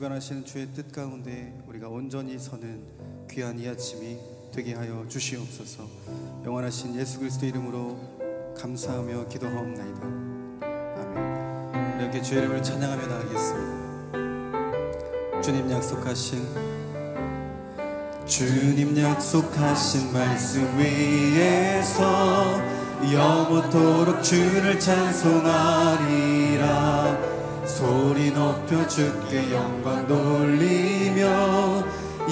주관하시는 주의 뜻 가운데 우리가 온전히 서는 귀한 이 아침이 되게 하여 주시옵소서. 영원하신 예수 그리스도 이름으로 감사하며 기도하옵나이다. 아멘. 이렇게 주의 이름을 찬양하며 나가겠습니다. 주님 약속하신 말씀 위에서 영원토록 주를 찬송하리라. 소리 높여 주께 영광 돌리며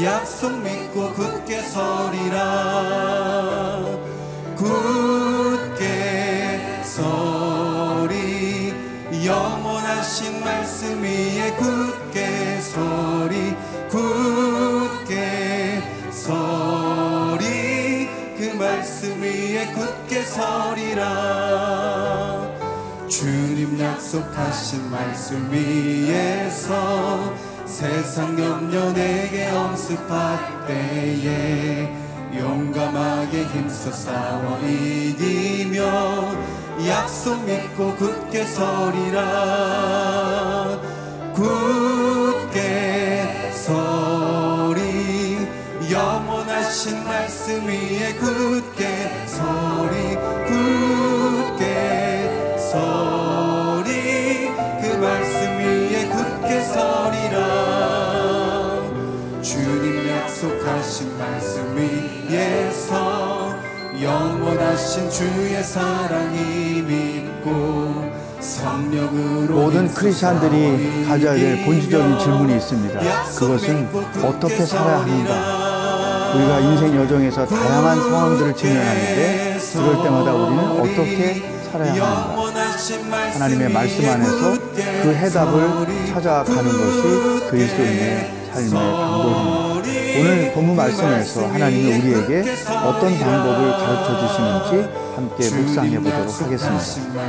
약속 믿고 굳게 서리라. 굳게 서리 영원하신 말씀 위에 굳게 서리. 말씀 위에 굳게 서리라. 주님 약속하신 말씀 위에서 세상 염려 내게 엄습할 때에 용감하게 힘써 싸워 이기며 약속 믿고 굳게 서리라. 굳게 서리 영원하신 말씀 위에 굳게 서리. 굳게 서리 그 말씀 위에 굳게 서리라. 주님 약속하신 말씀 위에서 영원하신 주의 사랑이 믿고 모든 크리스찬들이 가져야 될 본질적인 질문이 있습니다. 그것은 어떻게 살아야 하는가. 우리가 인생 여정에서 다양한 상황들을 직면하는데 그럴 때마다 우리는 어떻게 살아야 하는가. 하나님의 말씀 안에서 그 해답을 찾아가는 것이 그리스도인의 삶의 방법입니다. 오늘 본문 말씀에서 하나님이 우리에게 어떤 방법을 가르쳐 주시는지 함께 묵상해 보도록 하겠습니다.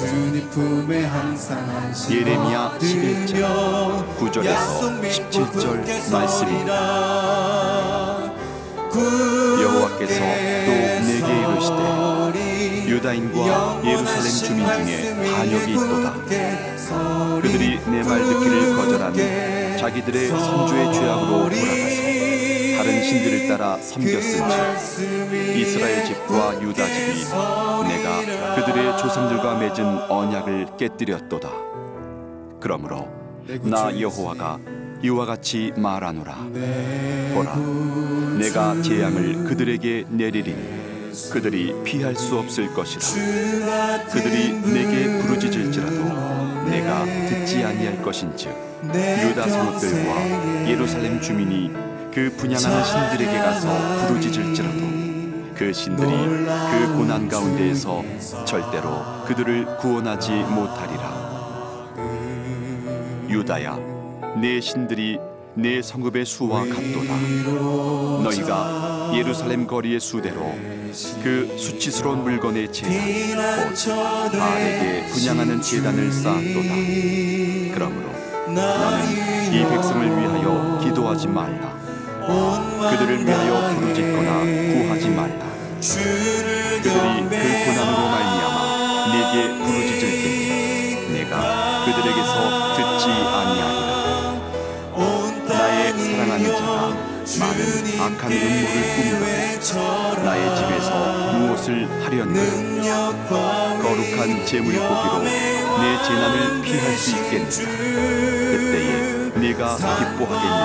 주님 품에 항상 예레미야 11장 9절에서 17절 말씀입니다. 여호와께서 또 내게 이르시되 유다인과 예루살렘 주민 중에 반역이 있도다. 그들이 내 말 듣기를 거절하니 자기들의 선조의 죄악으로 돌아가서 다른 신들을 따라 섬겼은지 이스라엘 집과 유다 집이 내가 그들의 조상들과 맺은 언약을 깨뜨렸도다. 그러므로 나 여호와가 이와 같이 말하노라. 보라, 내가 재앙을 그들에게 내리리니 그들이 피할 수 없을 것이라. 그들이 내게 부르짖을지라도 내가 듣지 아니할 것인즉 유다 성읍들과 예루살렘 주민이 그 분양하는 신들에게 가서 부르짖을지라도 그 신들이 그 고난 가운데에서 절대로 그들을 구원하지 못하리라. 유다야, 내 신들이 내 성읍의 수와 같도다. 너희가 예루살렘 거리의 수대로 그 수치스러운 물건의 제단 곧 바알에게 분양하는 제단을 쌓았도다. 그러므로 너는 이 백성을 위하여 기도하지 말라. 그들을 위하여 부르짖거나 구하지 말라. 그들이 그 고난으로 말미암아 내게 부르짖을 때 내가 그들에게서 듣지 아니하리라. 나의 사랑하는 자가 많은 악한 음모를 꾸미라. 나의 집에서 무엇을 하려는가. 거룩한 재물 보기로 내 재난을 피할 수 있겠느냐. 그때에 내가 기뻐하겠느냐.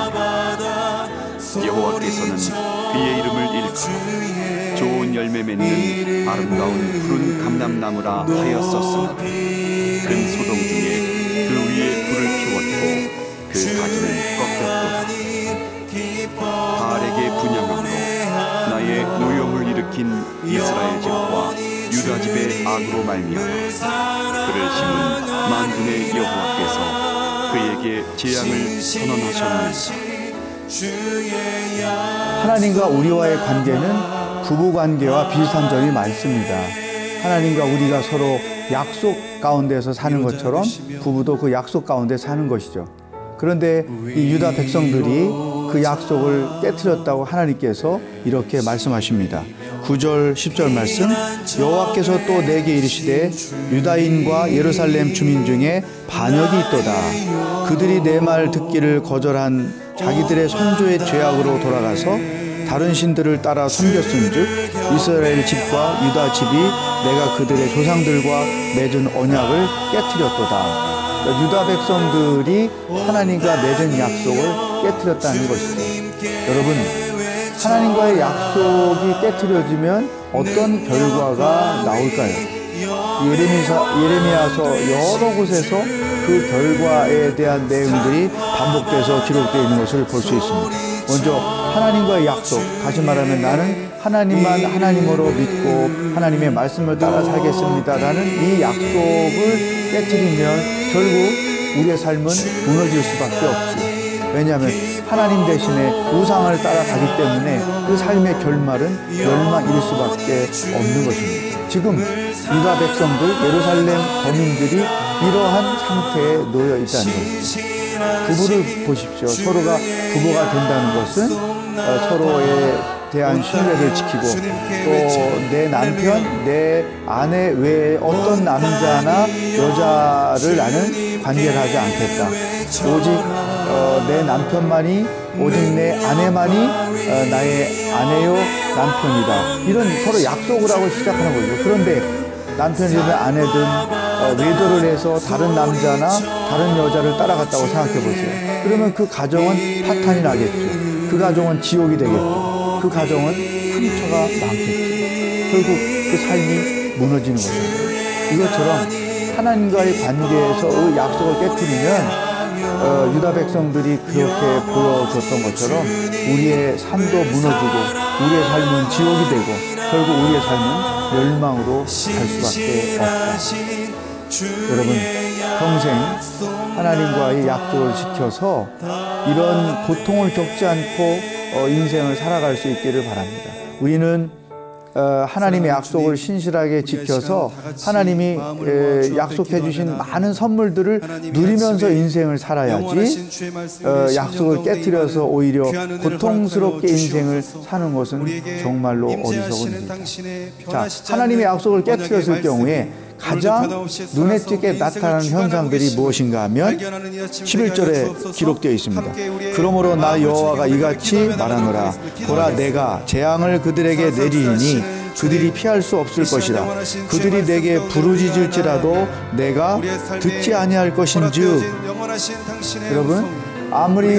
여호와께서는 그의 이름을 일컬어 좋은 열매 맺는 아름다운 푸른 감람나무라 하였었으나 큰 소동 중에 그 위에 불을 피웠고 그 가지는 꺾였도다. 바알에게 분향함으로 나의 노염을 일으킨 이스라엘 집과 유다 집의 악으로 말미암아 그를 심은 만군의 여호와께서 그에게 재앙을 선언하셨느니라. 하나님과 우리와의 관계는 부부관계와 비슷한 점이 많습니다. 하나님과 우리가 서로 약속 가운데서 사는 것처럼 부부도 그 약속 가운데 사는 것이죠. 그런데 이 유다 백성들이 그 약속을 깨뜨렸다고 하나님께서 이렇게 말씀하십니다. 9절 10절 말씀, 여호와께서 또 내게 이르시되 유다인과 예루살렘 주민 중에 반역이 있도다. 그들이 내 말 듣기를 거절한 자기들의 선조의 죄악으로 돌아가서 다른 신들을 따라 섬겼은즉 이스라엘 집과 유다 집이 내가 그들의 조상들과 맺은 언약을 깨뜨렸도다. 그러니까 유다 백성들이 하나님과 맺은 약속을 깨뜨렸다는 것이죠. 여러분, 하나님과의 약속이 깨트려지면 어떤 결과가 나올까요? 예레미야서 여러 곳에서 그 결과에 대한 내용들이 반복돼서 기록되어 있는 것을 볼 수 있습니다. 먼저 하나님과의 약속, 다시 말하면 나는 하나님만 하나님으로 믿고 하나님의 말씀을 따라 살겠습니다라는 이 약속을 깨트리면 결국 우리의 삶은 무너질 수밖에 없지. 왜냐하면 하나님 대신에 우상을 따라가기 때문에 그 삶의 결말은 멸망일 수밖에 없는 것입니다. 지금 유다 백성들, 예루살렘 거민들이 이러한 상태에 놓여 있다는 것입니다. 부부를 보십시오. 서로가 부부가 된다는 것은 서로의 대한 신뢰를 지키고 또 내 남편, 내 아내 외에 어떤 남자나 여자를 나는 관계를 하지 않겠다. 오직 내 남편만이, 오직 내 아내만이 나의 아내요 남편이다. 이런 서로 약속을 하고 시작하는 거죠. 그런데 남편이든 아내든 외도를 해서 다른 남자나 다른 여자를 따라갔다고 생각해 보세요. 그러면 그 가정은 파탄이 나겠죠. 그 가정은 지옥이 되겠죠. 그 가정은 상처가 많겠죠. 결국 그 삶이 무너지는 거죠. 이것처럼 하나님과의 관계에서의 약속을 깨뜨리면 유다 백성들이 그렇게 보여줬던 것처럼 우리의 삶도 무너지고 우리의 삶은 지옥이 되고 결국 우리의 삶은 멸망으로 갈 수밖에 없다. 여러분, 평생 하나님과의 약속을 지켜서 이런 고통을 겪지 않고 인생을 살아갈 수 있기를 바랍니다. 우리는 하나님의 약속을 신실하게 지켜서 하나님이 약속해 주신 많은 선물들을 누리면서 인생을 살아야지 약속을 깨트려서 오히려 고통스럽게 인생을 사는 것은 정말로 어리석은 일입니다. 자, 하나님의 약속을 깨트렸을 경우에 가장 눈에 띄게 나타나는 현상들이 무엇인가 하면 11절에 기록되어 있습니다. 그러므로 나 여호와가 이같이 말하노라. 보라, 내가 재앙을 그들에게 내리니 그들이 피할 수 없을 것이라. 그들이 내게 부르짖을지라도 내가 듣지 아니할 것인즉. 여러분, 아무리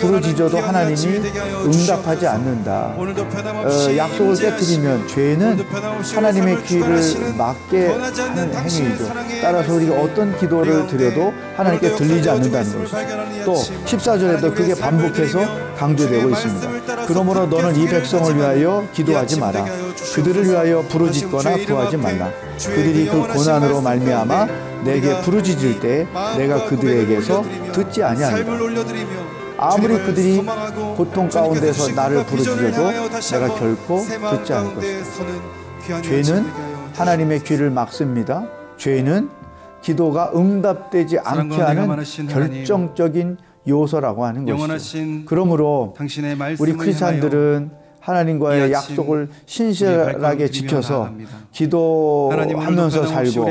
부르짖어도 하나님이 응답하지 않는다. 약속을 깨뜨리면 죄는 하나님의 귀를 막게 하는 행위이죠. 따라서 우리가 어떤 기도를 드려도 하나님께 들리지 않는다는 것이죠. 또 14절에도 그게 반복해서 강조되고 있습니다. 그러므로 너는 이 백성을 위하여 기도하지 마라. 그들을 위하여 부르짖거나 구하지 말라. 그들이 그 고난으로 말미암아 내게 부르짖을 때 내가 그들에게서 듣지 아니하리라. 아무리 그들이 고통 가운데서 나를 부르짖어도 내가 결코 듣지 않을 것이다. 죄는 하나님의 귀를 막습니다. 죄는 기도가 응답되지 않게 하는 결정적인 요소라고 하는 것이죠. 그러므로 우리 크리스찬들은 하나님과의 약속을 신실하게 지켜서 기도하면서 살고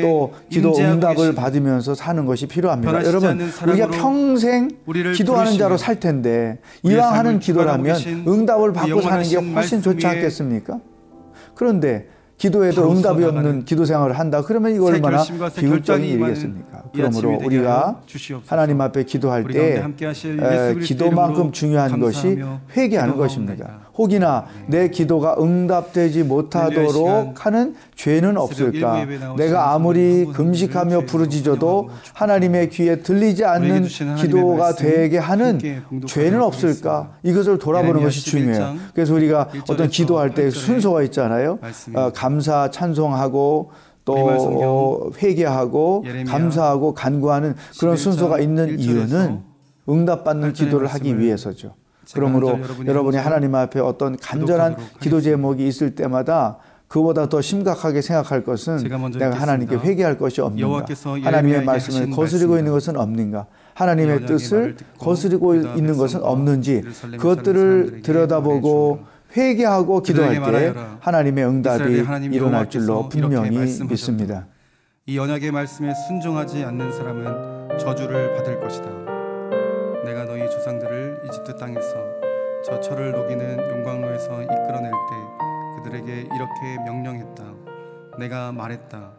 또 기도 응답을 받으면서 사는 것이 필요합니다. 여러분, 우리가 평생 기도하는 자로 살 텐데 이왕 하는 기도라면 응답을 받고 사는 게 훨씬 좋지 않겠습니까? 그런데 기도에도 응답이 없는 기도 생활을 한다. 그러면 이거 얼마나 비극적인 일이겠습니까? 그러므로 우리가 하나님 앞에 기도할 때 기도만큼 중요한 것이 회개하는 것입니다. 혹이나 내 기도가 응답되지 못하도록 하는 죄는 없을까? 내가 아무리 금식하며 부르짖어도 하나님의 귀에 들리지 않는 기도가 되게 하는 죄는 없을까? 이것을 돌아보는 것이 중요해요. 그래서 우리가 어떤 기도할 때 순서가 있잖아요. 감사, 찬송하고 또 회개하고 감사하고 간구하는 그런 순서가 있는 이유는 응답받는 기도를 하기 위해서죠. 그러므로 여러분이 하나님 앞에 어떤 간절한 기도 제목이 있을 때마다 그보다 더 심각하게 생각할 것은 내가 하나님께 회개할 것이 없는가, 하나님의 말씀을 거스르고 있는 것은 없는가, 하나님의 뜻을 거스르고 있는 것은 없는지, 그것들을 들여다보고 회개하고 기도할 때 하나님의 응답이 일어날 줄로 분명히 믿습니다. 이 언약의 말씀에 순종하지 않는 사람은 저주를 받을 것이다. 내가 너희 조상들을 이집트 땅에서 저 철을 녹이는 용광로에서 이끌어낼 때 그들에게 이렇게 명령했다. 내가 말했다.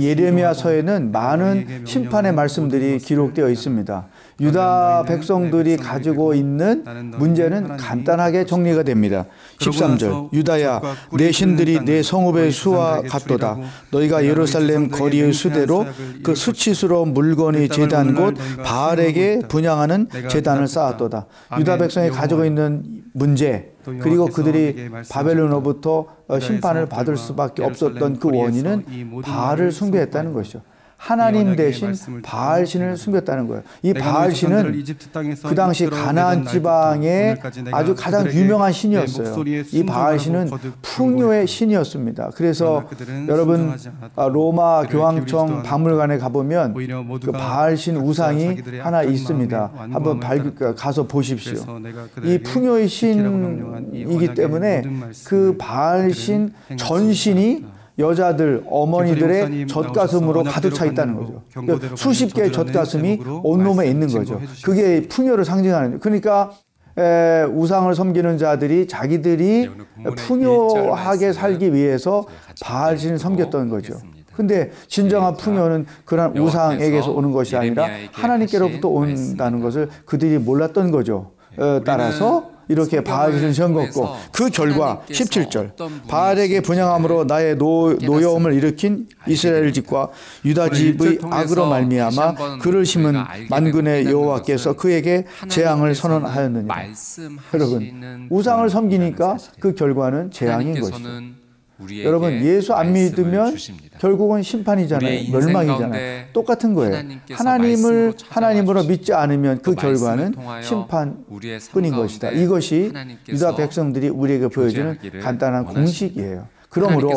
예레미야서에는 많은 심판의 말씀들이 기록되어 있습니다. 유다 백성들이 가지고 있는 문제는 간단하게 정리가 됩니다. 13절 유다야 내 신들이 내 성읍의 수와 같도다. 너희가 예루살렘 거리의 수대로 그 수치스러운 물건의 제단 곧 바알에게 분향하는 제단을 쌓았도다. 유다 백성이 가지고 있는 문제 그리고 그들이 바벨론으로부터 심판을 받을 수밖에 없었던 그 원인은 바알을 숭배했다는 것이죠. 하나님 대신 바알 신을 숭배했다는 거예요. 이 바알 신은 그 당시 가나안 지방의 아주 가장 유명한 신이었어요. 이 바알 신은 풍요의 신이었습니다. 그래서 여러분 로마 교황청 박물관에 가보면 그 바알 신 우상이 하나 있습니다. 한번 가서 보십시오. 이 풍요의 신이기 때문에 그 바알 신 전신이 여자들, 어머니들의 젖가슴으로 가득 차 있다는 거죠. 그러니까 수십 개의 젖가슴이 온몸에 있는 거죠. 그게 풍요를 상징하는 거죠. 그러니까 우상을 섬기는 자들이 자기들이 풍요하게 살기 위해서 바알신을 섬겼던 거죠. 근데 진정한 풍요는 그런 우상에게서 오는 것이 아니라 하나님께로부터 온다는 것을 그들이 몰랐던 거죠. 따라서 이렇게 바알신을 섬겼고 그 결과 17절 바알에게 분향함으로 나의 노여움을 일으킨 이스라엘 집과 유다 집의 악으로 말미암아 그를 심은 만군의 여호와께서 그에게 재앙을 선언하였느니라. 여러분 우상을 섬기니까 그 결과는 재앙인 것이죠. 여러분 예수 안 믿으면 결국은 심판이잖아요. 멸망이잖아요. 똑같은 거예요. 하나님을 하나님으로 믿지 않으면 그 결과는 심판뿐인 것이다. 이것이 유다 백성들이 우리에게 보여주는 간단한 공식이에요. 그러므로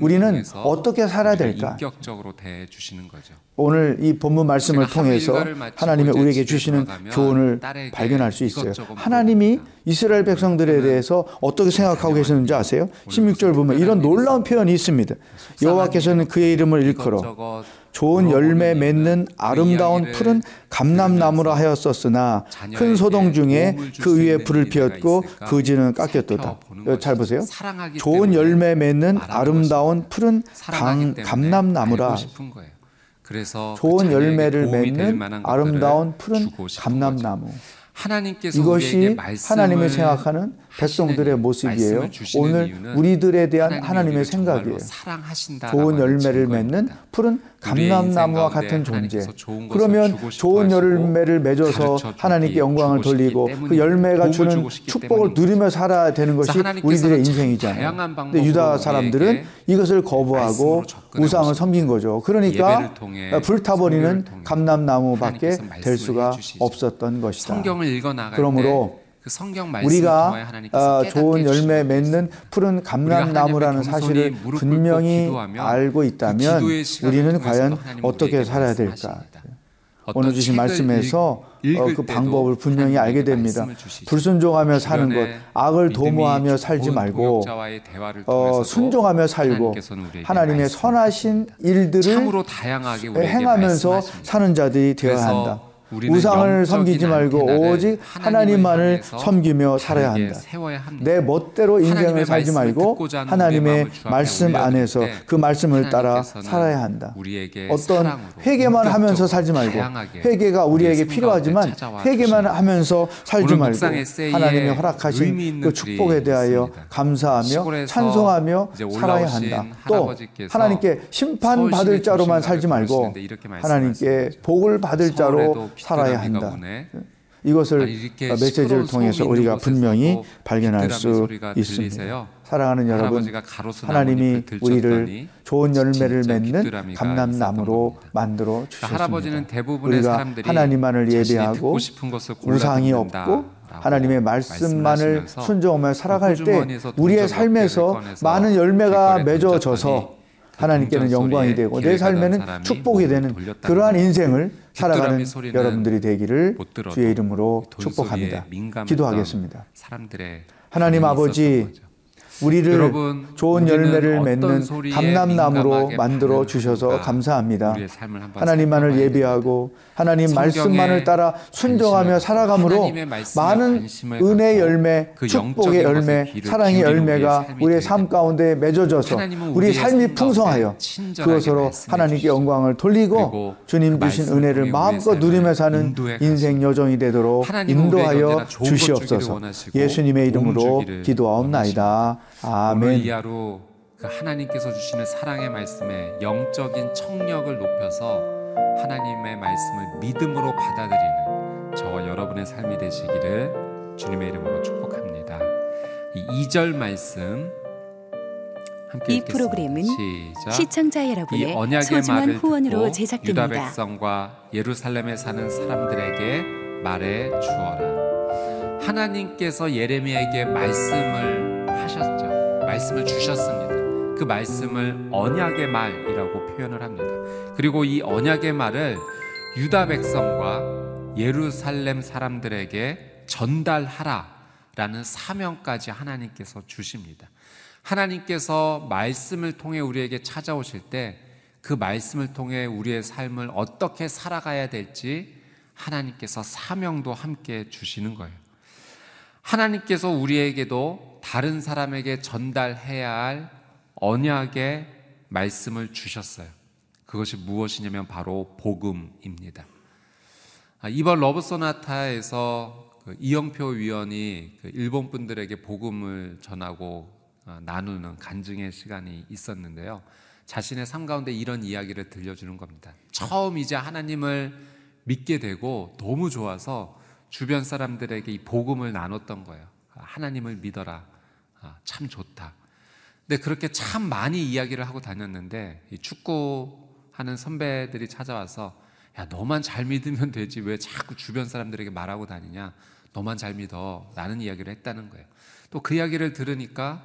우리는 어떻게 살아야 될까? 오늘 이 본문 말씀을 통해서 하나님이 우리에게 주시는 교훈을 발견할 수 있어요. 하나님이 이스라엘 백성들에 대해서 어떻게 생각하고 계시는지 아세요? 16절 보면 이런 놀라운 표현이 있습니다. 여호와께서는 그의 이름을 일컬어 좋은 열매 맺는 아름다운 푸른 감람나무라 하였었으나 큰 소동 중에 그 위에 불을 피웠고 그지는 깎였도다. 잘 보세요. 좋은 열매 맺는 아름다운 푸른 감람나무라. 좋은 열매를 맺는 아름다운 푸른 감람나무. 이것이 하나님이 생각하는 백성들의 모습이에요. 오늘 우리들에 대한 하나님의 생각이에요. 좋은 열매를 맺는 푸른 감람나무와 같은 존재. 그러면 좋은 열매를 맺어서 하나님께 영광을 돌리고 그 열매가 주는 축복을 누리며 살아야 되는 것이 우리들의 인생이잖아요. 근데 유다 사람들은 이것을 거부하고 우상을 섬긴 거죠. 그러니까 불타버리는 감람나무밖에 될 수가 없었던 것이다. 그러므로 우리가 좋은 열매 맺는 푸른 감람나무라는 사실을 분명히 알고 있다면 우리는 과연 어떻게 살아야 될까? 오늘 주신 말씀에서 그 방법을 분명히 알게 됩니다. 불순종하며 사는 것, 악을 도모하며 살지 말고 순종하며 살고 하나님의 선하신 일들을 행하면서 사는 자들이 되어야 한다. 우상을 섬기지 말고 오직 하나님만을 섬기며 살아야 한다. 내 멋대로 인생을 살지 말고 하나님의 말씀 안에서 그 말씀을 따라 살아야 한다. 어떤 회개만 하면서 살지 말고 회개가 우리에게 필요하지만 회개만 하면서 살지 말고 하나님의 허락하신 그 축복에 대하여 감사하며 찬송하며 살아야 한다. 또 하나님께 심판받을 자로만 살지 말고 하나님께 복을 받을 자로 살아야 한다. 이것을 메시지를 통해서 우리가 분명히 발견할 수 있습니다. 사랑하는 여러분, 하나님이 우리를 좋은 열매를 맺는 감람나무로 만들어 주셨습니다. 우리가 하나님만을 예배하고 우상이 없고 하나님의 말씀만을 순종하며 살아갈 때 우리의 삶에서 많은 열매가 맺어져서 하나님께는 영광이 되고 내 삶에는 축복이 되는 그러한 인생을 살아가는 여러분들이 되기를 주의 이름으로 축복합니다. 기도하겠습니다. 하나님 아버지, 우리를 여러분, 좋은 열매를 맺는 감람나무로 만들어 주셔서 감사합니다. 하나님만을 예비하고 하나님 말씀만을 따라 순종하며 살아감으로 많은 은혜의 열매, 축복의 열매, 사랑의 열매가 우리의 삶 가운데 맺어져서 우리 삶이 풍성하여 그것으로 하나님께 영광을 돌리고 주님 주신 은혜를 마음껏 누리며 사는 인생 여정이 되도록 인도하여 주시옵소서. 예수님의 이름으로 기도하옵나이다. 아멘. 오늘 이하로 그 하나님께서 주시는 사랑의 말씀에 영적인 청력을 높여서 하나님의 말씀을 믿음으로 받아들이는 저와 여러분의 삶이 되시기를 주님의 이름으로 축복합니다. 이 2절 말씀 함께 읽겠습니다. 이 프로그램은 시작. 시청자 여러분의 소중한 후원으로 제작됩니다. 유다 백성과 예루살렘에 사는 사람들에게 말해 주어라. 하나님께서 예레미야에게 말씀을 하셨죠. 말씀을 주셨습니다. 그 말씀을 언약의 말이라고 표현을 합니다. 그리고 이 언약의 말을 유다 백성과 예루살렘 사람들에게 전달하라라는 사명까지 하나님께서 주십니다. 하나님께서 말씀을 통해 우리에게 찾아오실 때 그 말씀을 통해 우리의 삶을 어떻게 살아가야 될지 하나님께서 사명도 함께 주시는 거예요. 하나님께서 우리에게도 다른 사람에게 전달해야 할 언약의 말씀을 주셨어요. 그것이 무엇이냐면 바로 복음입니다. 이번 러브소나타에서 이영표 위원이 일본 분들에게 복음을 전하고 나누는 간증의 시간이 있었는데요. 자신의 삶 가운데 이런 이야기를 들려주는 겁니다. 처음 이제 하나님을 믿게 되고 너무 좋아서 주변 사람들에게 이 복음을 나눴던 거예요. 하나님을 믿어라. 참 좋다. 근데 그렇게 참 많이 이야기를 하고 다녔는데 이 축구하는 선배들이 찾아와서 야, 너만 잘 믿으면 되지 왜 자꾸 주변 사람들에게 말하고 다니냐, 너만 잘 믿어 라는 이야기를 했다는 거예요. 또 그 이야기를 들으니까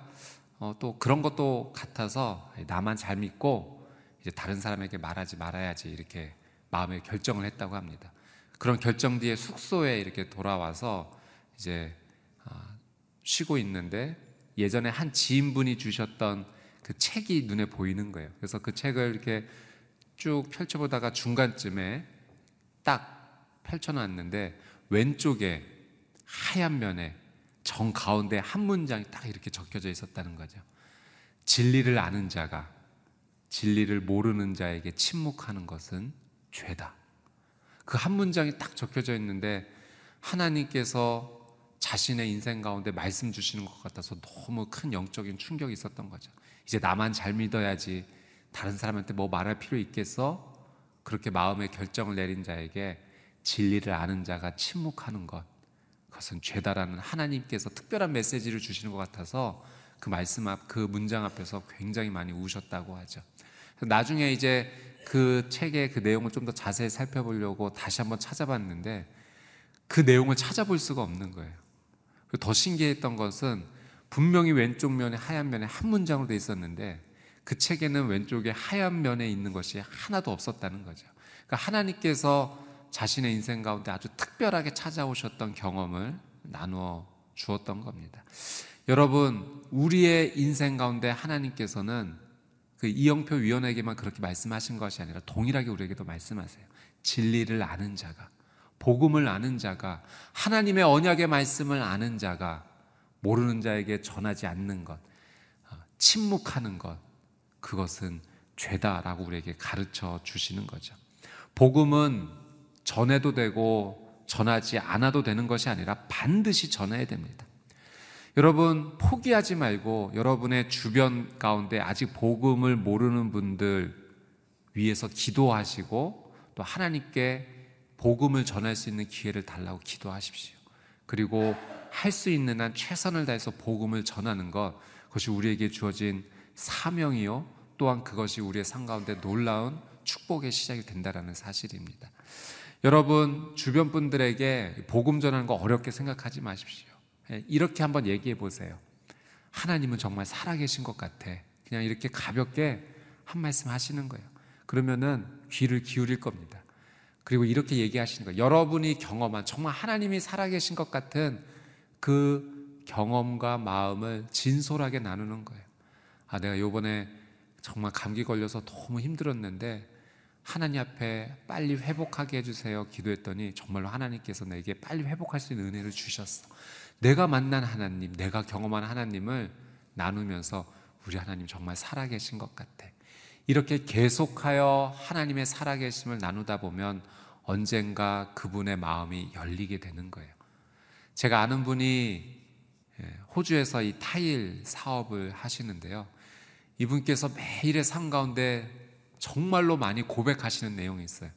또 그런 것도 같아서 나만 잘 믿고 이제 다른 사람에게 말하지 말아야지 이렇게 마음의 결정을 했다고 합니다. 그런 결정 뒤에 숙소에 이렇게 돌아와서 이제 쉬고 있는데 예전에 한 지인분이 주셨던 그 책이 눈에 보이는 거예요. 그래서 그 책을 이렇게 쭉 펼쳐보다가 중간쯤에 딱 펼쳐놨는데 왼쪽에 하얀 면에 정 가운데 한 문장이 딱 이렇게 적혀져 있었다는 거죠. 진리를 아는 자가 진리를 모르는 자에게 침묵하는 것은 죄다. 그 한 문장이 딱 적혀져 있는데 하나님께서 자신의 인생 가운데 말씀 주시는 것 같아서 너무 큰 영적인 충격이 있었던 거죠. 이제 나만 잘 믿어야지 다른 사람한테 뭐 말할 필요 있겠어? 그렇게 마음의 결정을 내린 자에게 진리를 아는 자가 침묵하는 것, 그것은 죄다라는 하나님께서 특별한 메시지를 주시는 것 같아서 그 말씀 앞, 그 문장 앞에서 굉장히 많이 우셨다고 하죠. 나중에 이제 그 책의 그 내용을 좀 더 자세히 살펴보려고 다시 한번 찾아봤는데 그 내용을 찾아볼 수가 없는 거예요. 더 신기했던 것은 분명히 왼쪽 면에 하얀 면에 한 문장으로 돼 있었는데 그 책에는 왼쪽에 하얀 면에 있는 것이 하나도 없었다는 거죠. 그러니까 하나님께서 자신의 인생 가운데 아주 특별하게 찾아오셨던 경험을 나누어 주었던 겁니다. 여러분, 우리의 인생 가운데 하나님께서는 그 이영표 위원에게만 그렇게 말씀하신 것이 아니라 동일하게 우리에게도 말씀하세요. 진리를 아는 자가, 복음을 아는 자가, 하나님의 언약의 말씀을 아는 자가 모르는 자에게 전하지 않는 것, 침묵하는 것, 그것은 죄다라고 우리에게 가르쳐 주시는 거죠. 복음은 전해도 되고 전하지 않아도 되는 것이 아니라 반드시 전해야 됩니다. 여러분, 포기하지 말고 여러분의 주변 가운데 아직 복음을 모르는 분들 위해서 기도하시고 또 하나님께 복음을 전할 수 있는 기회를 달라고 기도하십시오. 그리고 할 수 있는 한 최선을 다해서 복음을 전하는 것, 그것이 우리에게 주어진 사명이요 또한 그것이 우리의 삶 가운데 놀라운 축복의 시작이 된다는 사실입니다. 여러분, 주변 분들에게 복음 전하는 거 어렵게 생각하지 마십시오. 이렇게 한번 얘기해 보세요. 하나님은 정말 살아계신 것 같아. 그냥 이렇게 가볍게 한 말씀 하시는 거예요. 그러면은 귀를 기울일 겁니다. 그리고 이렇게 얘기하시는 거예요. 여러분이 경험한 정말 하나님이 살아계신 것 같은 그 경험과 마음을 진솔하게 나누는 거예요. 아, 내가 요번에 정말 감기 걸려서 너무 힘들었는데 하나님 앞에 빨리 회복하게 해주세요 기도했더니 정말로 하나님께서 내게 빨리 회복할 수 있는 은혜를 주셨어. 내가 만난 하나님, 내가 경험한 하나님을 나누면서 우리 하나님 정말 살아계신 것 같아. 이렇게 계속하여 하나님의 살아계심을 나누다 보면 언젠가 그분의 마음이 열리게 되는 거예요. 제가 아는 분이 호주에서 이 타일 사업을 하시는데요, 이분께서 매일의 삶 가운데 정말로 많이 고백하시는 내용이 있어요.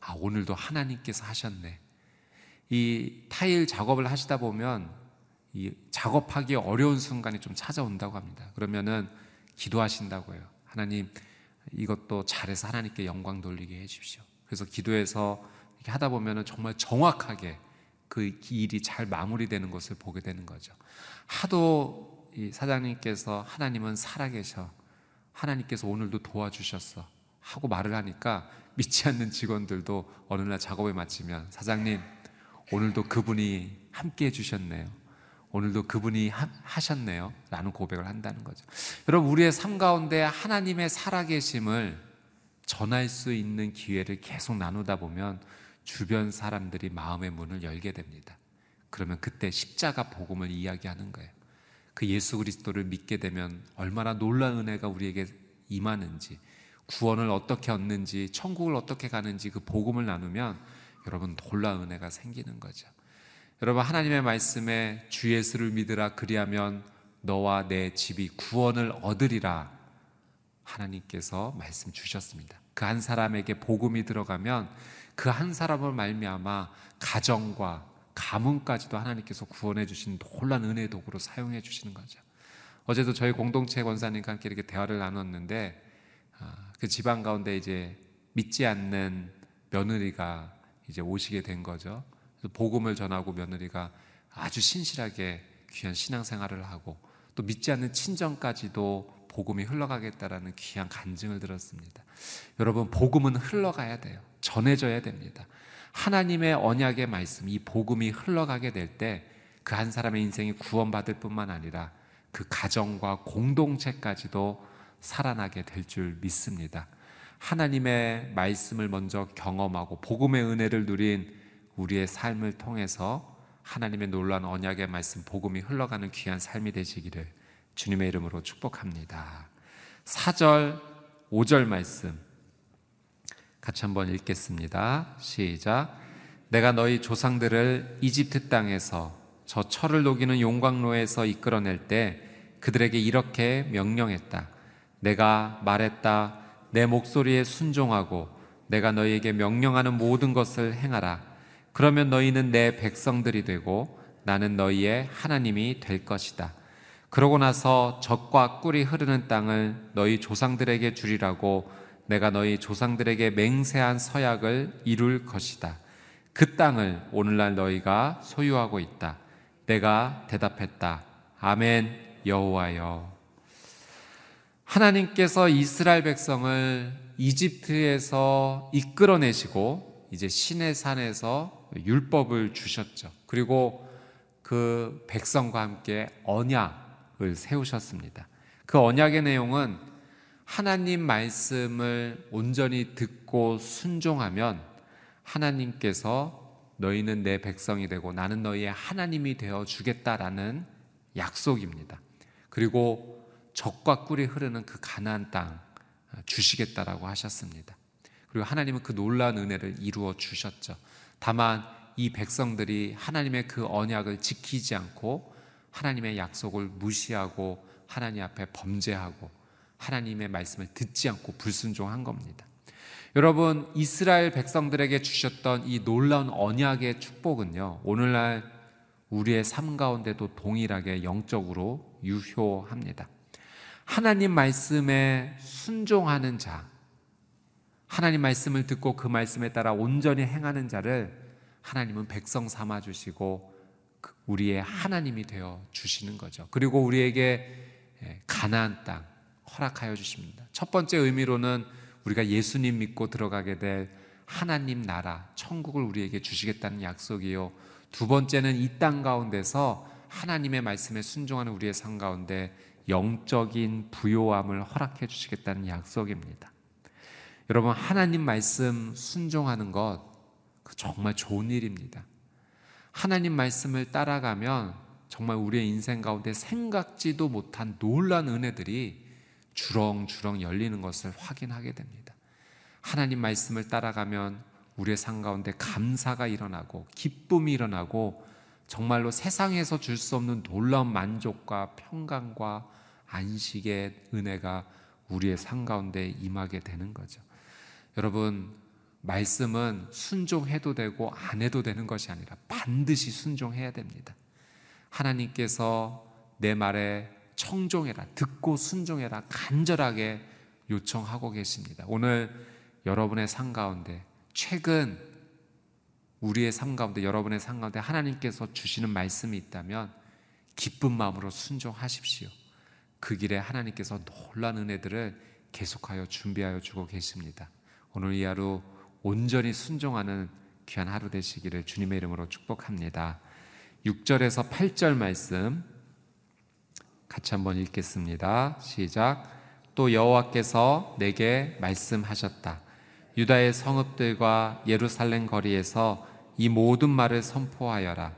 아, 오늘도 하나님께서 하셨네. 이 타일 작업을 하시다 보면 이 작업하기 어려운 순간이 좀 찾아온다고 합니다. 그러면은 기도하신다고 해요. 하나님, 이것도 잘해서 하나님께 영광 돌리게 해주십시오. 그래서 기도해서 이렇게 하다 보면은 정말 정확하게 그 일이 잘 마무리되는 것을 보게 되는 거죠. 하도 이 사장님께서 하나님은 살아계셔, 하나님께서 오늘도 도와주셨어 하고 말을 하니까 믿지 않는 직원들도 어느 날 작업에 마치면 사장님 오늘도 그분이 함께 해주셨네요, 오늘도 그분이 하셨네요 라는 고백을 한다는 거죠. 여러분, 우리의 삶 가운데 하나님의 살아계심을 전할 수 있는 기회를 계속 나누다 보면 주변 사람들이 마음의 문을 열게 됩니다. 그러면 그때 십자가 복음을 이야기하는 거예요. 그 예수 그리스도를 믿게 되면 얼마나 놀라운 은혜가 우리에게 임하는지, 구원을 어떻게 얻는지, 천국을 어떻게 가는지 그 복음을 나누면 여러분 놀라운 은혜가 생기는 거죠. 여러분, 하나님의 말씀에 주 예수를 믿으라 그리하면 너와 내 집이 구원을 얻으리라 하나님께서 말씀 주셨습니다. 그 한 사람에게 복음이 들어가면 그 한 사람을 말미암아 가정과 가문까지도 하나님께서 구원해 주신 놀란 은혜의 도구로 사용해 주시는 거죠. 어제도 저희 공동체 권사님과 함께 이렇게 대화를 나눴는데 그 집안 가운데 이제 믿지 않는 며느리가 이제 오시게 된 거죠. 그래서 복음을 전하고 며느리가 아주 신실하게 귀한 신앙생활을 하고 또 믿지 않는 친정까지도 복음이 흘러가겠다라는 귀한 간증을 들었습니다. 여러분, 복음은 흘러가야 돼요. 전해져야 됩니다. 하나님의 언약의 말씀, 이 복음이 흘러가게 될 때 그 한 사람의 인생이 구원받을 뿐만 아니라 그 가정과 공동체까지도 살아나게 될 줄 믿습니다. 하나님의 말씀을 먼저 경험하고 복음의 은혜를 누린 우리의 삶을 통해서 하나님의 놀라운 언약의 말씀, 복음이 흘러가는 귀한 삶이 되시기를 주님의 이름으로 축복합니다. 4절, 5절 말씀 같이 한번 읽겠습니다. 시작. 내가 너희 조상들을 이집트 땅에서 저 철을 녹이는 용광로에서 이끌어낼 때 그들에게 이렇게 명령했다. 내가 말했다. 내 목소리에 순종하고 내가 너희에게 명령하는 모든 것을 행하라. 그러면 너희는 내 백성들이 되고 나는 너희의 하나님이 될 것이다. 그러고 나서 젖과 꿀이 흐르는 땅을 너희 조상들에게 주리라고 내가 너희 조상들에게 맹세한 서약을 이룰 것이다. 그 땅을 오늘날 너희가 소유하고 있다. 내가 대답했다. 아멘, 여호와여. 하나님께서 이스라엘 백성을 이집트에서 이끌어내시고 이제 시내산에서 율법을 주셨죠. 그리고 그 백성과 함께 언약을 세우셨습니다. 그 언약의 내용은 하나님 말씀을 온전히 듣고 순종하면 하나님께서 너희는 내 백성이 되고 나는 너희의 하나님이 되어 주겠다라는 약속입니다. 그리고 젖과 꿀이 흐르는 그 가나안 땅 주시겠다라고 하셨습니다. 그리고 하나님은 그 놀라운 은혜를 이루어 주셨죠. 다만 이 백성들이 하나님의 그 언약을 지키지 않고 하나님의 약속을 무시하고 하나님 앞에 범죄하고 하나님의 말씀을 듣지 않고 불순종한 겁니다. 여러분, 이스라엘 백성들에게 주셨던 이 놀라운 언약의 축복은요, 오늘날 우리의 삶 가운데도 동일하게 영적으로 유효합니다. 하나님 말씀에 순종하는 자, 하나님 말씀을 듣고 그 말씀에 따라 온전히 행하는 자를 하나님은 백성 삼아주시고 우리의 하나님이 되어 주시는 거죠. 그리고 우리에게 가나안 땅 허락하여 주십니다. 첫 번째 의미로는 우리가 예수님 믿고 들어가게 될 하나님 나라, 천국을 우리에게 주시겠다는 약속이요, 두 번째는 이 땅 가운데서 하나님의 말씀에 순종하는 우리의 삶 가운데 영적인 부요함을 허락해 주시겠다는 약속입니다. 여러분, 하나님 말씀 순종하는 것 정말 좋은 일입니다. 하나님 말씀을 따라가면 정말 우리의 인생 가운데 생각지도 못한 놀란 은혜들이 주렁주렁 열리는 것을 확인하게 됩니다. 하나님 말씀을 따라가면 우리의 삶 가운데 감사가 일어나고 기쁨이 일어나고 정말로 세상에서 줄 수 없는 놀라운 만족과 평강과 안식의 은혜가 우리의 삶 가운데 임하게 되는 거죠. 여러분, 말씀은 순종해도 되고 안 해도 되는 것이 아니라 반드시 순종해야 됩니다. 하나님께서 내 말에 청종해라, 듣고 순종해라 간절하게 요청하고 계십니다. 오늘 여러분의 삶 가운데, 최근 우리의 삶 가운데, 여러분의 삶 가운데 하나님께서 주시는 말씀이 있다면 기쁜 마음으로 순종하십시오. 그 길에 하나님께서 놀라운 은혜들을 계속하여 준비하여 주고 계십니다. 오늘 이 하루 온전히 순종하는 귀한 하루 되시기를 주님의 이름으로 축복합니다. 6절에서 8절 말씀 같이 한번 읽겠습니다. 시작. 또 여호와께서 내게 말씀하셨다. 유다의 성읍들과 예루살렘 거리에서 이 모든 말을 선포하여라.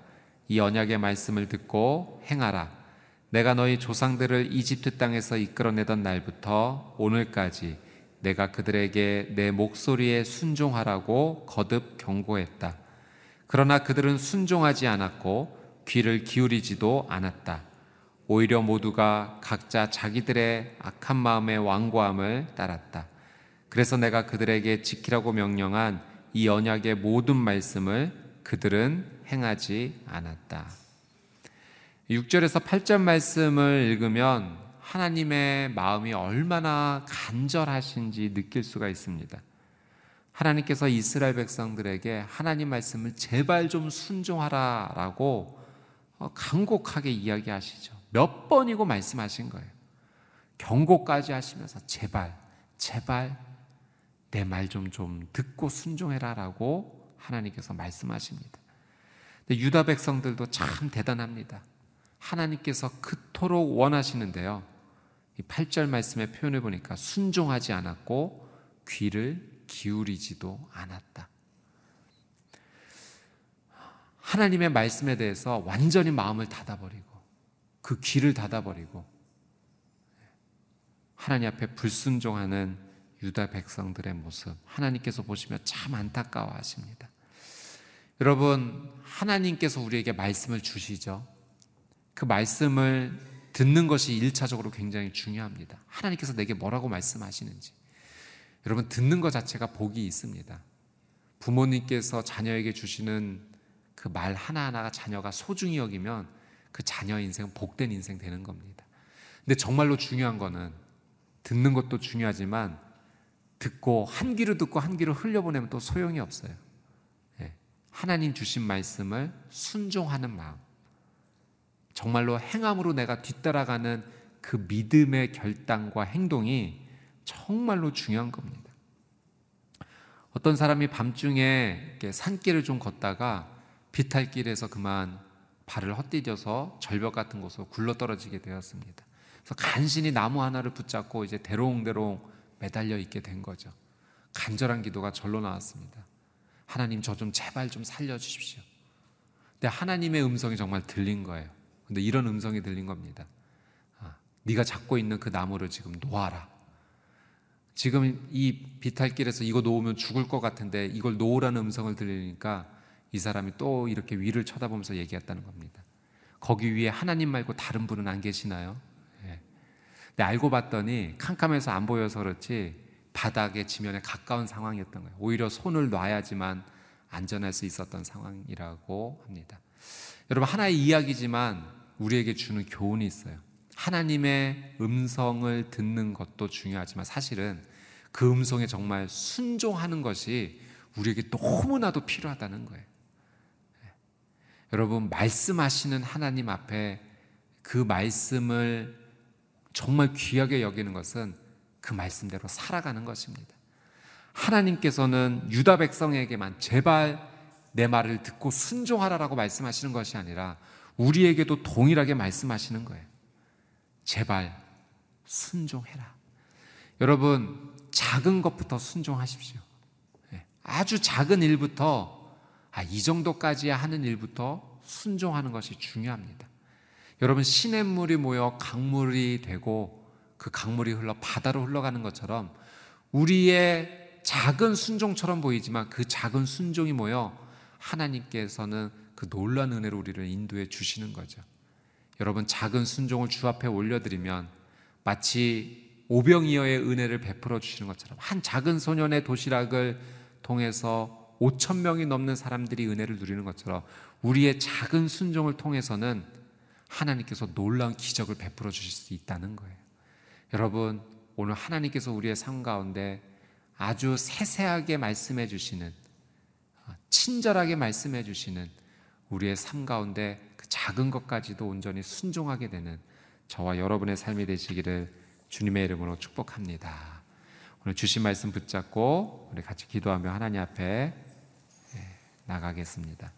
이 언약의 말씀을 듣고 행하라. 내가 너희 조상들을 이집트 땅에서 이끌어내던 날부터 오늘까지 내가 그들에게 내 목소리에 순종하라고 거듭 경고했다. 그러나 그들은 순종하지 않았고 귀를 기울이지도 않았다. 오히려 모두가 각자 자기들의 악한 마음의 완고함을 따랐다. 그래서 내가 그들에게 지키라고 명령한 이 언약의 모든 말씀을 그들은 행하지 않았다. 6절에서 8절 말씀을 읽으면 하나님의 마음이 얼마나 간절하신지 느낄 수가 있습니다. 하나님께서 이스라엘 백성들에게 하나님 말씀을 제발 좀 순종하라 라고 간곡하게 이야기하시죠. 몇 번이고 말씀하신 거예요. 경고까지 하시면서 제발 내 말 좀 듣고 순종해라 라고 하나님께서 말씀하십니다. 근데 유다 백성들도 참 대단합니다. 하나님께서 그토록 원하시는데요, 이 8절 말씀의 표현을 보니까 순종하지 않았고 귀를 기울이지도 않았다. 하나님의 말씀에 대해서 완전히 마음을 닫아버리고 그 귀를 닫아버리고 하나님 앞에 불순종하는 유다 백성들의 모습, 하나님께서 보시면 참 안타까워하십니다. 여러분, 하나님께서 우리에게 말씀을 주시죠. 그 말씀을 듣는 것이 1차적으로 굉장히 중요합니다. 하나님께서 내게 뭐라고 말씀하시는지. 여러분, 듣는 것 자체가 복이 있습니다. 부모님께서 자녀에게 주시는 그 말 하나하나가 자녀가 소중히 여기면 그 자녀 인생은 복된 인생 되는 겁니다. 근데 정말로 중요한 거는 듣는 것도 중요하지만 듣고 한 귀로 듣고 한 귀로 흘려보내면 또 소용이 없어요. 하나님 주신 말씀을 순종하는 마음, 정말로 행함으로 내가 뒤따라가는 그 믿음의 결단과 행동이 정말로 중요한 겁니다. 어떤 사람이 밤중에 이렇게 산길을 좀 걷다가 비탈길에서 그만 발을 헛디뎌서 절벽 같은 곳으로 굴러떨어지게 되었습니다. 그래서 간신히 나무 하나를 붙잡고 이제 대롱대롱 매달려 있게 된 거죠. 간절한 기도가 절로 나왔습니다. 하나님, 저 좀 제발 좀 살려주십시오. 근데 하나님의 음성이 정말 들린 거예요. 근데 이런 음성이 들린 겁니다. 네가 잡고 있는 그 나무를 지금 놓아라. 지금 이 비탈길에서 이거 놓으면 죽을 것 같은데 이걸 놓으라는 음성을 들리니까 이 사람이 또 이렇게 위를 쳐다보면서 얘기했다는 겁니다. 거기 위에 하나님 말고 다른 분은 안 계시나요? 네. 근데 알고 봤더니 캄캄해서 안 보여서 그렇지 바닥에 지면에 가까운 상황이었던 거예요. 오히려 손을 놔야지만 안전할 수 있었던 상황이라고 합니다. 여러분, 하나의 이야기지만 우리에게 주는 교훈이 있어요. 하나님의 음성을 듣는 것도 중요하지만 사실은 그 음성에 정말 순종하는 것이 우리에게 너무나도 필요하다는 거예요. 여러분, 말씀하시는 하나님 앞에 그 말씀을 정말 귀하게 여기는 것은 그 말씀대로 살아가는 것입니다. 하나님께서는 유다 백성에게만 제발 내 말을 듣고 순종하라라고 말씀하시는 것이 아니라 우리에게도 동일하게 말씀하시는 거예요. 제발 순종해라. 여러분, 작은 것부터 순종하십시오. 아주 작은 일부터, 이 정도까지야 하는 일부터 순종하는 것이 중요합니다. 여러분, 시냇물이 모여 강물이 되고 그 강물이 흘러 바다로 흘러가는 것처럼 우리의 작은 순종처럼 보이지만 그 작은 순종이 모여 하나님께서는 그 놀라운 은혜로 우리를 인도해 주시는 거죠. 여러분, 작은 순종을 주 앞에 올려드리면 마치 오병이어의 은혜를 베풀어 주시는 것처럼 한 작은 소년의 도시락을 통해서 5,000명이 넘는 사람들이 은혜를 누리는 것처럼 우리의 작은 순종을 통해서는 하나님께서 놀라운 기적을 베풀어 주실 수 있다는 거예요. 여러분, 오늘 하나님께서 우리의 삶 가운데 아주 세세하게 말씀해 주시는, 친절하게 말씀해 주시는, 우리의 삶 가운데 그 작은 것까지도 온전히 순종하게 되는 저와 여러분의 삶이 되시기를 주님의 이름으로 축복합니다. 오늘 주신 말씀 붙잡고 우리 같이 기도하며 하나님 앞에 나가겠습니다.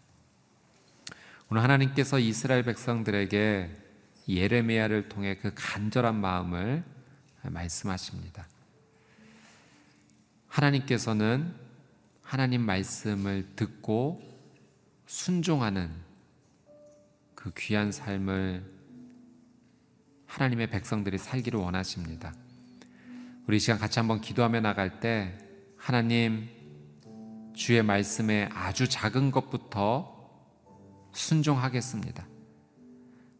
오늘 하나님께서 이스라엘 백성들에게 예레미야를 통해 그 간절한 마음을 말씀하십니다. 하나님께서는 하나님 말씀을 듣고 순종하는 그 귀한 삶을 하나님의 백성들이 살기를 원하십니다. 우리 이 시간 같이 한번 기도하며 나갈 때, 하나님, 주의 말씀에 아주 작은 것부터 순종하겠습니다.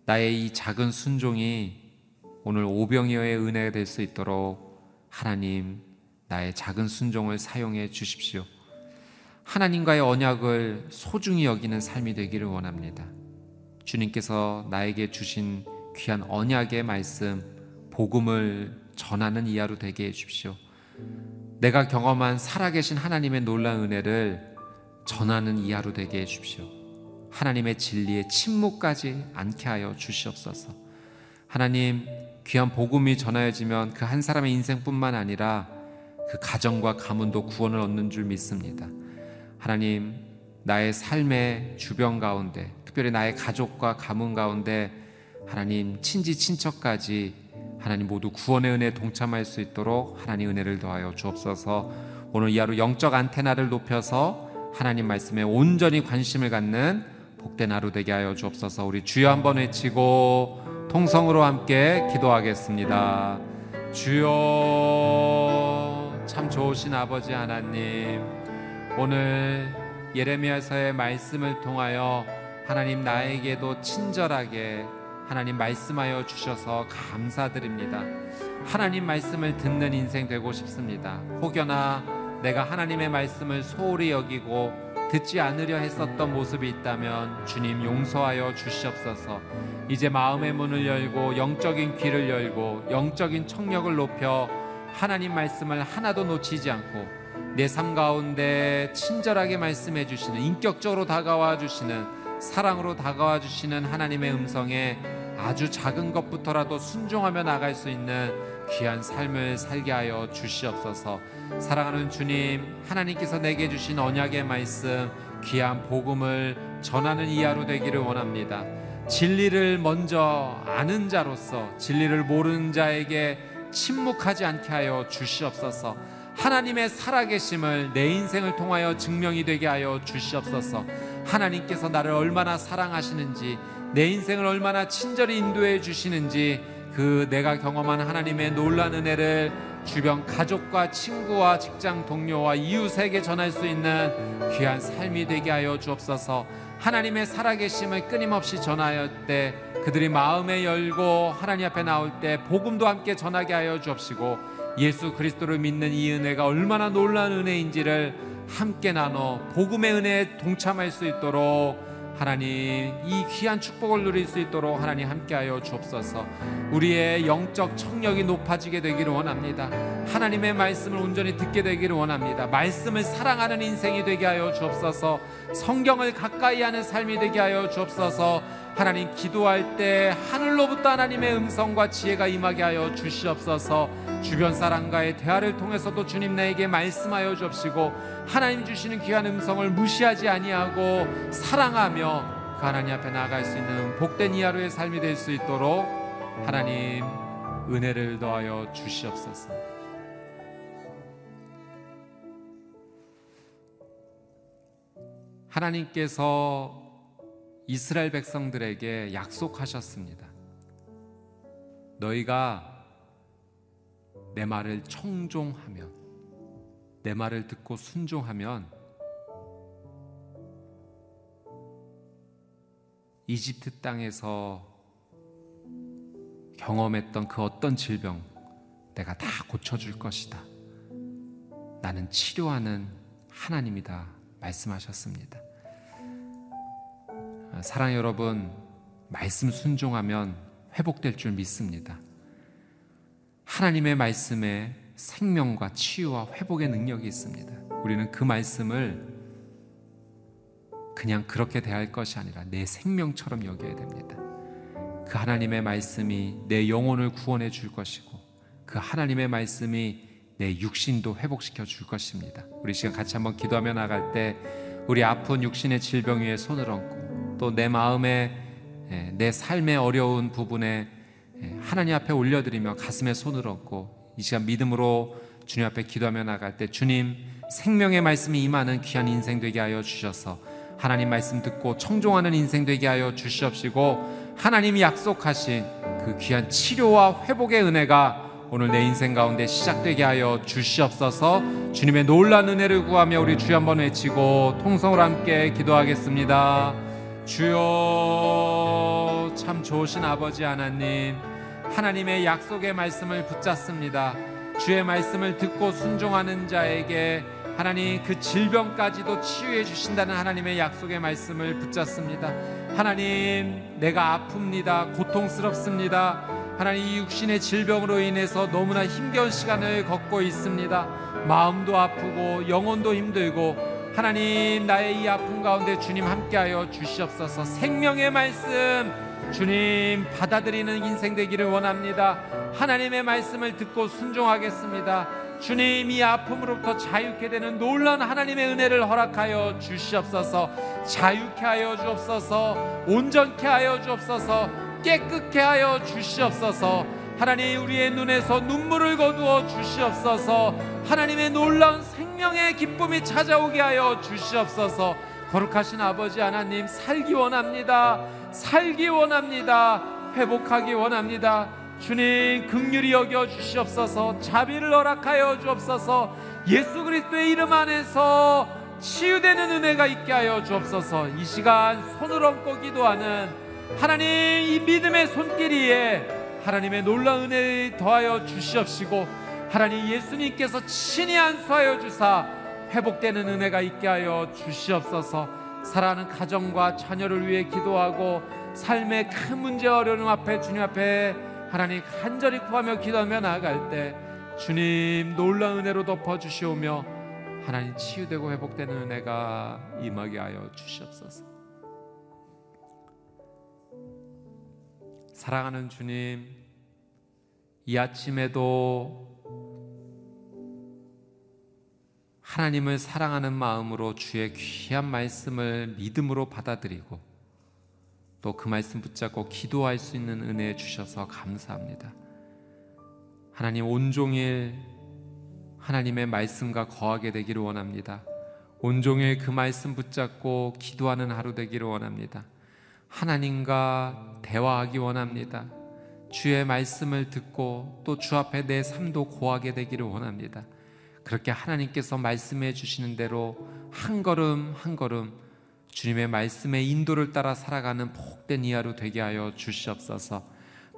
나의 이 작은 순종이 오늘 오병이어의 은혜가 될 수 있도록 하나님, 나의 작은 순종을 사용해 주십시오. 하나님과의 언약을 소중히 여기는 삶이 되기를 원합니다. 주님께서 나에게 주신 귀한 언약의 말씀, 복음을 전하는 이하로 되게 해주십시오. 내가 경험한 살아계신 하나님의 놀라운 은혜를 전하는 이하로 되게 해주십시오. 하나님의 진리에 침묵하지 않게 하여 주시옵소서. 하나님, 귀한 복음이 전하여지면 그 한 사람의 인생뿐만 아니라 그 가정과 가문도 구원을 얻는 줄 믿습니다. 하나님, 나의 삶의 주변 가운데, 특별히 나의 가족과 가문 가운데 하나님, 친지 친척까지 하나님 모두 구원의 은혜에 동참할 수 있도록 하나님 은혜를 더하여 주옵소서. 오늘 이 하루 영적 안테나를 높여서 하나님 말씀에 온전히 관심을 갖는 복된 하루 되게 하여 주옵소서. 우리 주여 한번 외치고 통성으로 함께 기도하겠습니다. 주여, 참 좋으신 아버지 하나님, 오늘 예레미야서의 말씀을 통하여 하나님 나에게도 친절하게 하나님 말씀하여 주셔서 감사드립니다. 하나님 말씀을 듣는 인생 되고 싶습니다. 혹여나 내가 하나님의 말씀을 소홀히 여기고 듣지 않으려 했었던 모습이 있다면 주님 용서하여 주시옵소서. 이제 마음의 문을 열고 영적인 귀를 열고 영적인 청력을 높여 하나님 말씀을 하나도 놓치지 않고 내 삶 가운데 친절하게 말씀해 주시는, 인격적으로 다가와 주시는, 사랑으로 다가와 주시는 하나님의 음성에 아주 작은 것부터라도 순종하며 나갈 수 있는 귀한 삶을 살게 하여 주시옵소서. 사랑하는 주님, 하나님께서 내게 주신 언약의 말씀, 귀한 복음을 전하는 이 하루 되기를 원합니다. 진리를 먼저 아는 자로서 진리를 모르는 자에게 침묵하지 않게 하여 주시옵소서. 하나님의 살아계심을 내 인생을 통하여 증명이 되게 하여 주시옵소서. 하나님께서 나를 얼마나 사랑하시는지, 내 인생을 얼마나 친절히 인도해 주시는지, 그 내가 경험한 하나님의 놀라운 은혜를 주변 가족과 친구와 직장 동료와 이웃에게 전할 수 있는 귀한 삶이 되게 하여 주옵소서. 하나님의 살아계심을 끊임없이 전하여 때 그들이 마음에 열고 하나님 앞에 나올 때 복음도 함께 전하게 하여 주옵시고, 예수 그리스도를 믿는 이 은혜가 얼마나 놀라운 은혜인지를 함께 나눠 복음의 은혜에 동참할 수 있도록 하나님, 이 귀한 축복을 누릴 수 있도록 하나님 함께하여 주옵소서. 우리의 영적 청력이 높아지게 되기를 원합니다. 하나님의 말씀을 온전히 듣게 되기를 원합니다. 말씀을 사랑하는 인생이 되게 하여 주옵소서. 성경을 가까이 하는 삶이 되게 하여 주옵소서. 하나님, 기도할 때 하늘로부터 하나님의 음성과 지혜가 임하게 하여 주시옵소서. 주변 사람과의 대화를 통해서도 주님 나에게 말씀하여 주옵시고, 하나님 주시는 귀한 음성을 무시하지 아니하고 사랑하며 하나님 앞에 나아갈 수 있는 복된 이 하루의 삶이 될 수 있도록 하나님 은혜를 더하여 주시옵소서. 하나님께서 이스라엘 백성들에게 약속하셨습니다. 너희가 내 말을 청종하면, 내 말을 듣고 순종하면 이집트 땅에서 경험했던 그 어떤 질병 내가 다 고쳐줄 것이다. 나는 치료하는 하나님이다 말씀하셨습니다. 사랑하는 여러분, 말씀 순종하면 회복될 줄 믿습니다. 하나님의 말씀에 생명과 치유와 회복의 능력이 있습니다. 우리는 그 말씀을 그냥 그렇게 대할 것이 아니라 내 생명처럼 여겨야 됩니다. 그 하나님의 말씀이 내 영혼을 구원해 줄 것이고, 그 하나님의 말씀이 내 육신도 회복시켜 줄 것입니다. 우리 시간 같이 한번 기도하며 나갈 때 우리 아픈 육신의 질병 위에 손을 얹고, 또 내 마음에, 내 삶의 어려운 부분에 하나님 앞에 올려드리며 가슴에 손을 얹고 이 시간 믿음으로 주님 앞에 기도하며 나갈 때, 주님, 생명의 말씀이 임하는 귀한 인생 되게 하여 주셔서 하나님 말씀 듣고 청종하는 인생 되게 하여 주시옵시고, 하나님이 약속하신 그 귀한 치료와 회복의 은혜가 오늘 내 인생 가운데 시작되게 하여 주시옵소서. 주님의 놀라운 은혜를 구하며 우리 주여 한번 외치고 통성으로 함께 기도하겠습니다. 주여, 참 좋으신 아버지 하나님, 하나님의 약속의 말씀을 붙잡습니다. 주의 말씀을 듣고 순종하는 자에게 하나님 그 질병까지도 치유해 주신다는 하나님의 약속의 말씀을 붙잡습니다. 하나님, 내가 아픕니다. 고통스럽습니다. 하나님, 이 육신의 질병으로 인해서 너무나 힘겨운 시간을 겪고 있습니다. 마음도 아프고 영혼도 힘들고, 하나님, 나의 이 아픔 가운데 주님 함께하여 주시옵소서. 생명의 말씀 주님 받아들이는 인생 되기를 원합니다. 하나님의 말씀을 듣고 순종하겠습니다. 주님, 이 아픔으로부터 자유케 되는 놀라운 하나님의 은혜를 허락하여 주시옵소서. 자유케 하여 주옵소서. 온전케 하여 주옵소서. 깨끗케 하여 주시옵소서. 하나님, 우리의 눈에서 눈물을 거두어 주시옵소서. 하나님의 놀라운 생명의 기쁨이 찾아오게 하여 주시옵소서. 거룩하신 아버지 하나님, 살기 원합니다. 살기 원합니다. 회복하기 원합니다. 주님, 긍휼히 여겨 주시옵소서. 자비를 허락하여 주옵소서. 예수 그리스도의 이름 안에서 치유되는 은혜가 있게 하여 주옵소서. 이 시간 손을 얹고 기도하는 하나님, 이 믿음의 손길이에 하나님의 놀라운 은혜를 더하여 주시옵시고, 하나님 예수님께서 친히 안수하여 주사 회복되는 은혜가 있게 하여 주시옵소서. 사랑하는 가정과 자녀를 위해 기도하고, 삶의 큰 문제 어려움 앞에 주님 앞에 하나님 간절히 구하며 기도하며 나아갈 때 주님 놀라운 은혜로 덮어주시오며 하나님 치유되고 회복되는 은혜가 임하게 하여 주시옵소서. 사랑하는 주님, 이 아침에도 하나님을 사랑하는 마음으로 주의 귀한 말씀을 믿음으로 받아들이고 또 그 말씀 붙잡고 기도할 수 있는 은혜 주셔서 감사합니다. 하나님, 온종일 하나님의 말씀과 거하게 되기를 원합니다. 온종일 그 말씀 붙잡고 기도하는 하루 되기를 원합니다. 하나님과 대화하기 원합니다. 주의 말씀을 듣고 또 주 앞에 내 삶도 고하게 되기를 원합니다. 그렇게 하나님께서 말씀해 주시는 대로 한 걸음 한 걸음 주님의 말씀의 인도를 따라 살아가는 복된 이 하루 되게 하여 주시옵소서.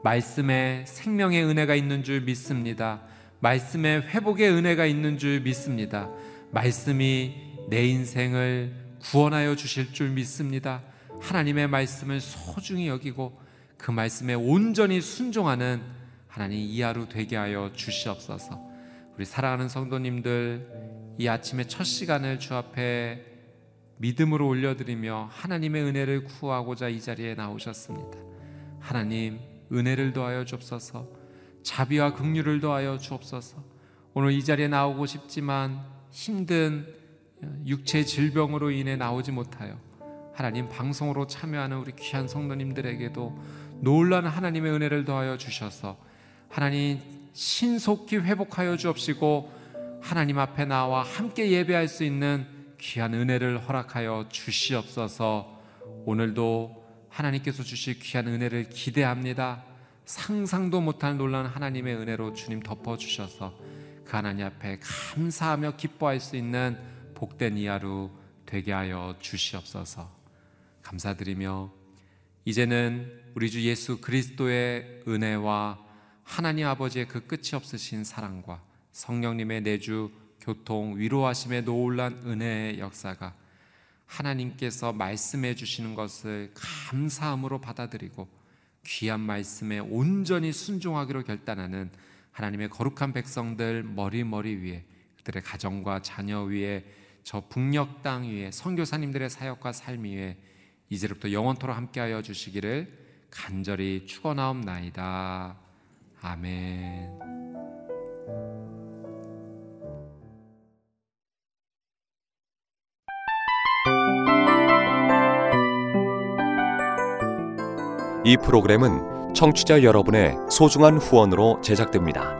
말씀에 생명의 은혜가 있는 줄 믿습니다. 말씀에 회복의 은혜가 있는 줄 믿습니다. 말씀이 내 인생을 구원하여 주실 줄 믿습니다. 하나님의 말씀을 소중히 여기고 그 말씀에 온전히 순종하는 하나님 이 하루 되게 하여 주시옵소서. 우리 사랑하는 성도님들, 이 아침의 첫 시간을 주 앞에 믿음으로 올려드리며 하나님의 은혜를 구하고자 이 자리에 나오셨습니다. 하나님, 은혜를 더하여 주옵소서. 자비와 긍휼을 더하여 주옵소서. 오늘 이 자리에 나오고 싶지만 힘든 육체 질병으로 인해 나오지 못하여 하나님, 방송으로 참여하는 우리 귀한 성도님들에게도 놀라운 하나님의 은혜를 더하여 주셔서 하나님 신속히 회복하여 주옵시고 하나님 앞에 나와 함께 예배할 수 있는 귀한 은혜를 허락하여 주시옵소서. 오늘도 하나님께서 주실 귀한 은혜를 기대합니다. 상상도 못할 놀라운 하나님의 은혜로 주님 덮어주셔서 그 하나님 앞에 감사하며 기뻐할 수 있는 복된 이 하루 되게 하여 주시옵소서. 감사드리며 이제는 우리 주 예수 그리스도의 은혜와 하나님 아버지의 그 끝이 없으신 사랑과 성령님의 내주 교통 위로하심의 놀란 은혜의 역사가 하나님께서 말씀해 주시는 것을 감사함으로 받아들이고 귀한 말씀에 온전히 순종하기로 결단하는 하나님의 거룩한 백성들 머리 위에, 그들의 가정과 자녀 위에, 저 북녘 땅 위에, 선교사님들의 사역과 삶 위에 이제부터 영원토록 함께하여 주시기를 간절히 축원하옵나이다. 아멘. 이 프로그램은 청취자 여러분의 소중한 후원으로 제작됩니다.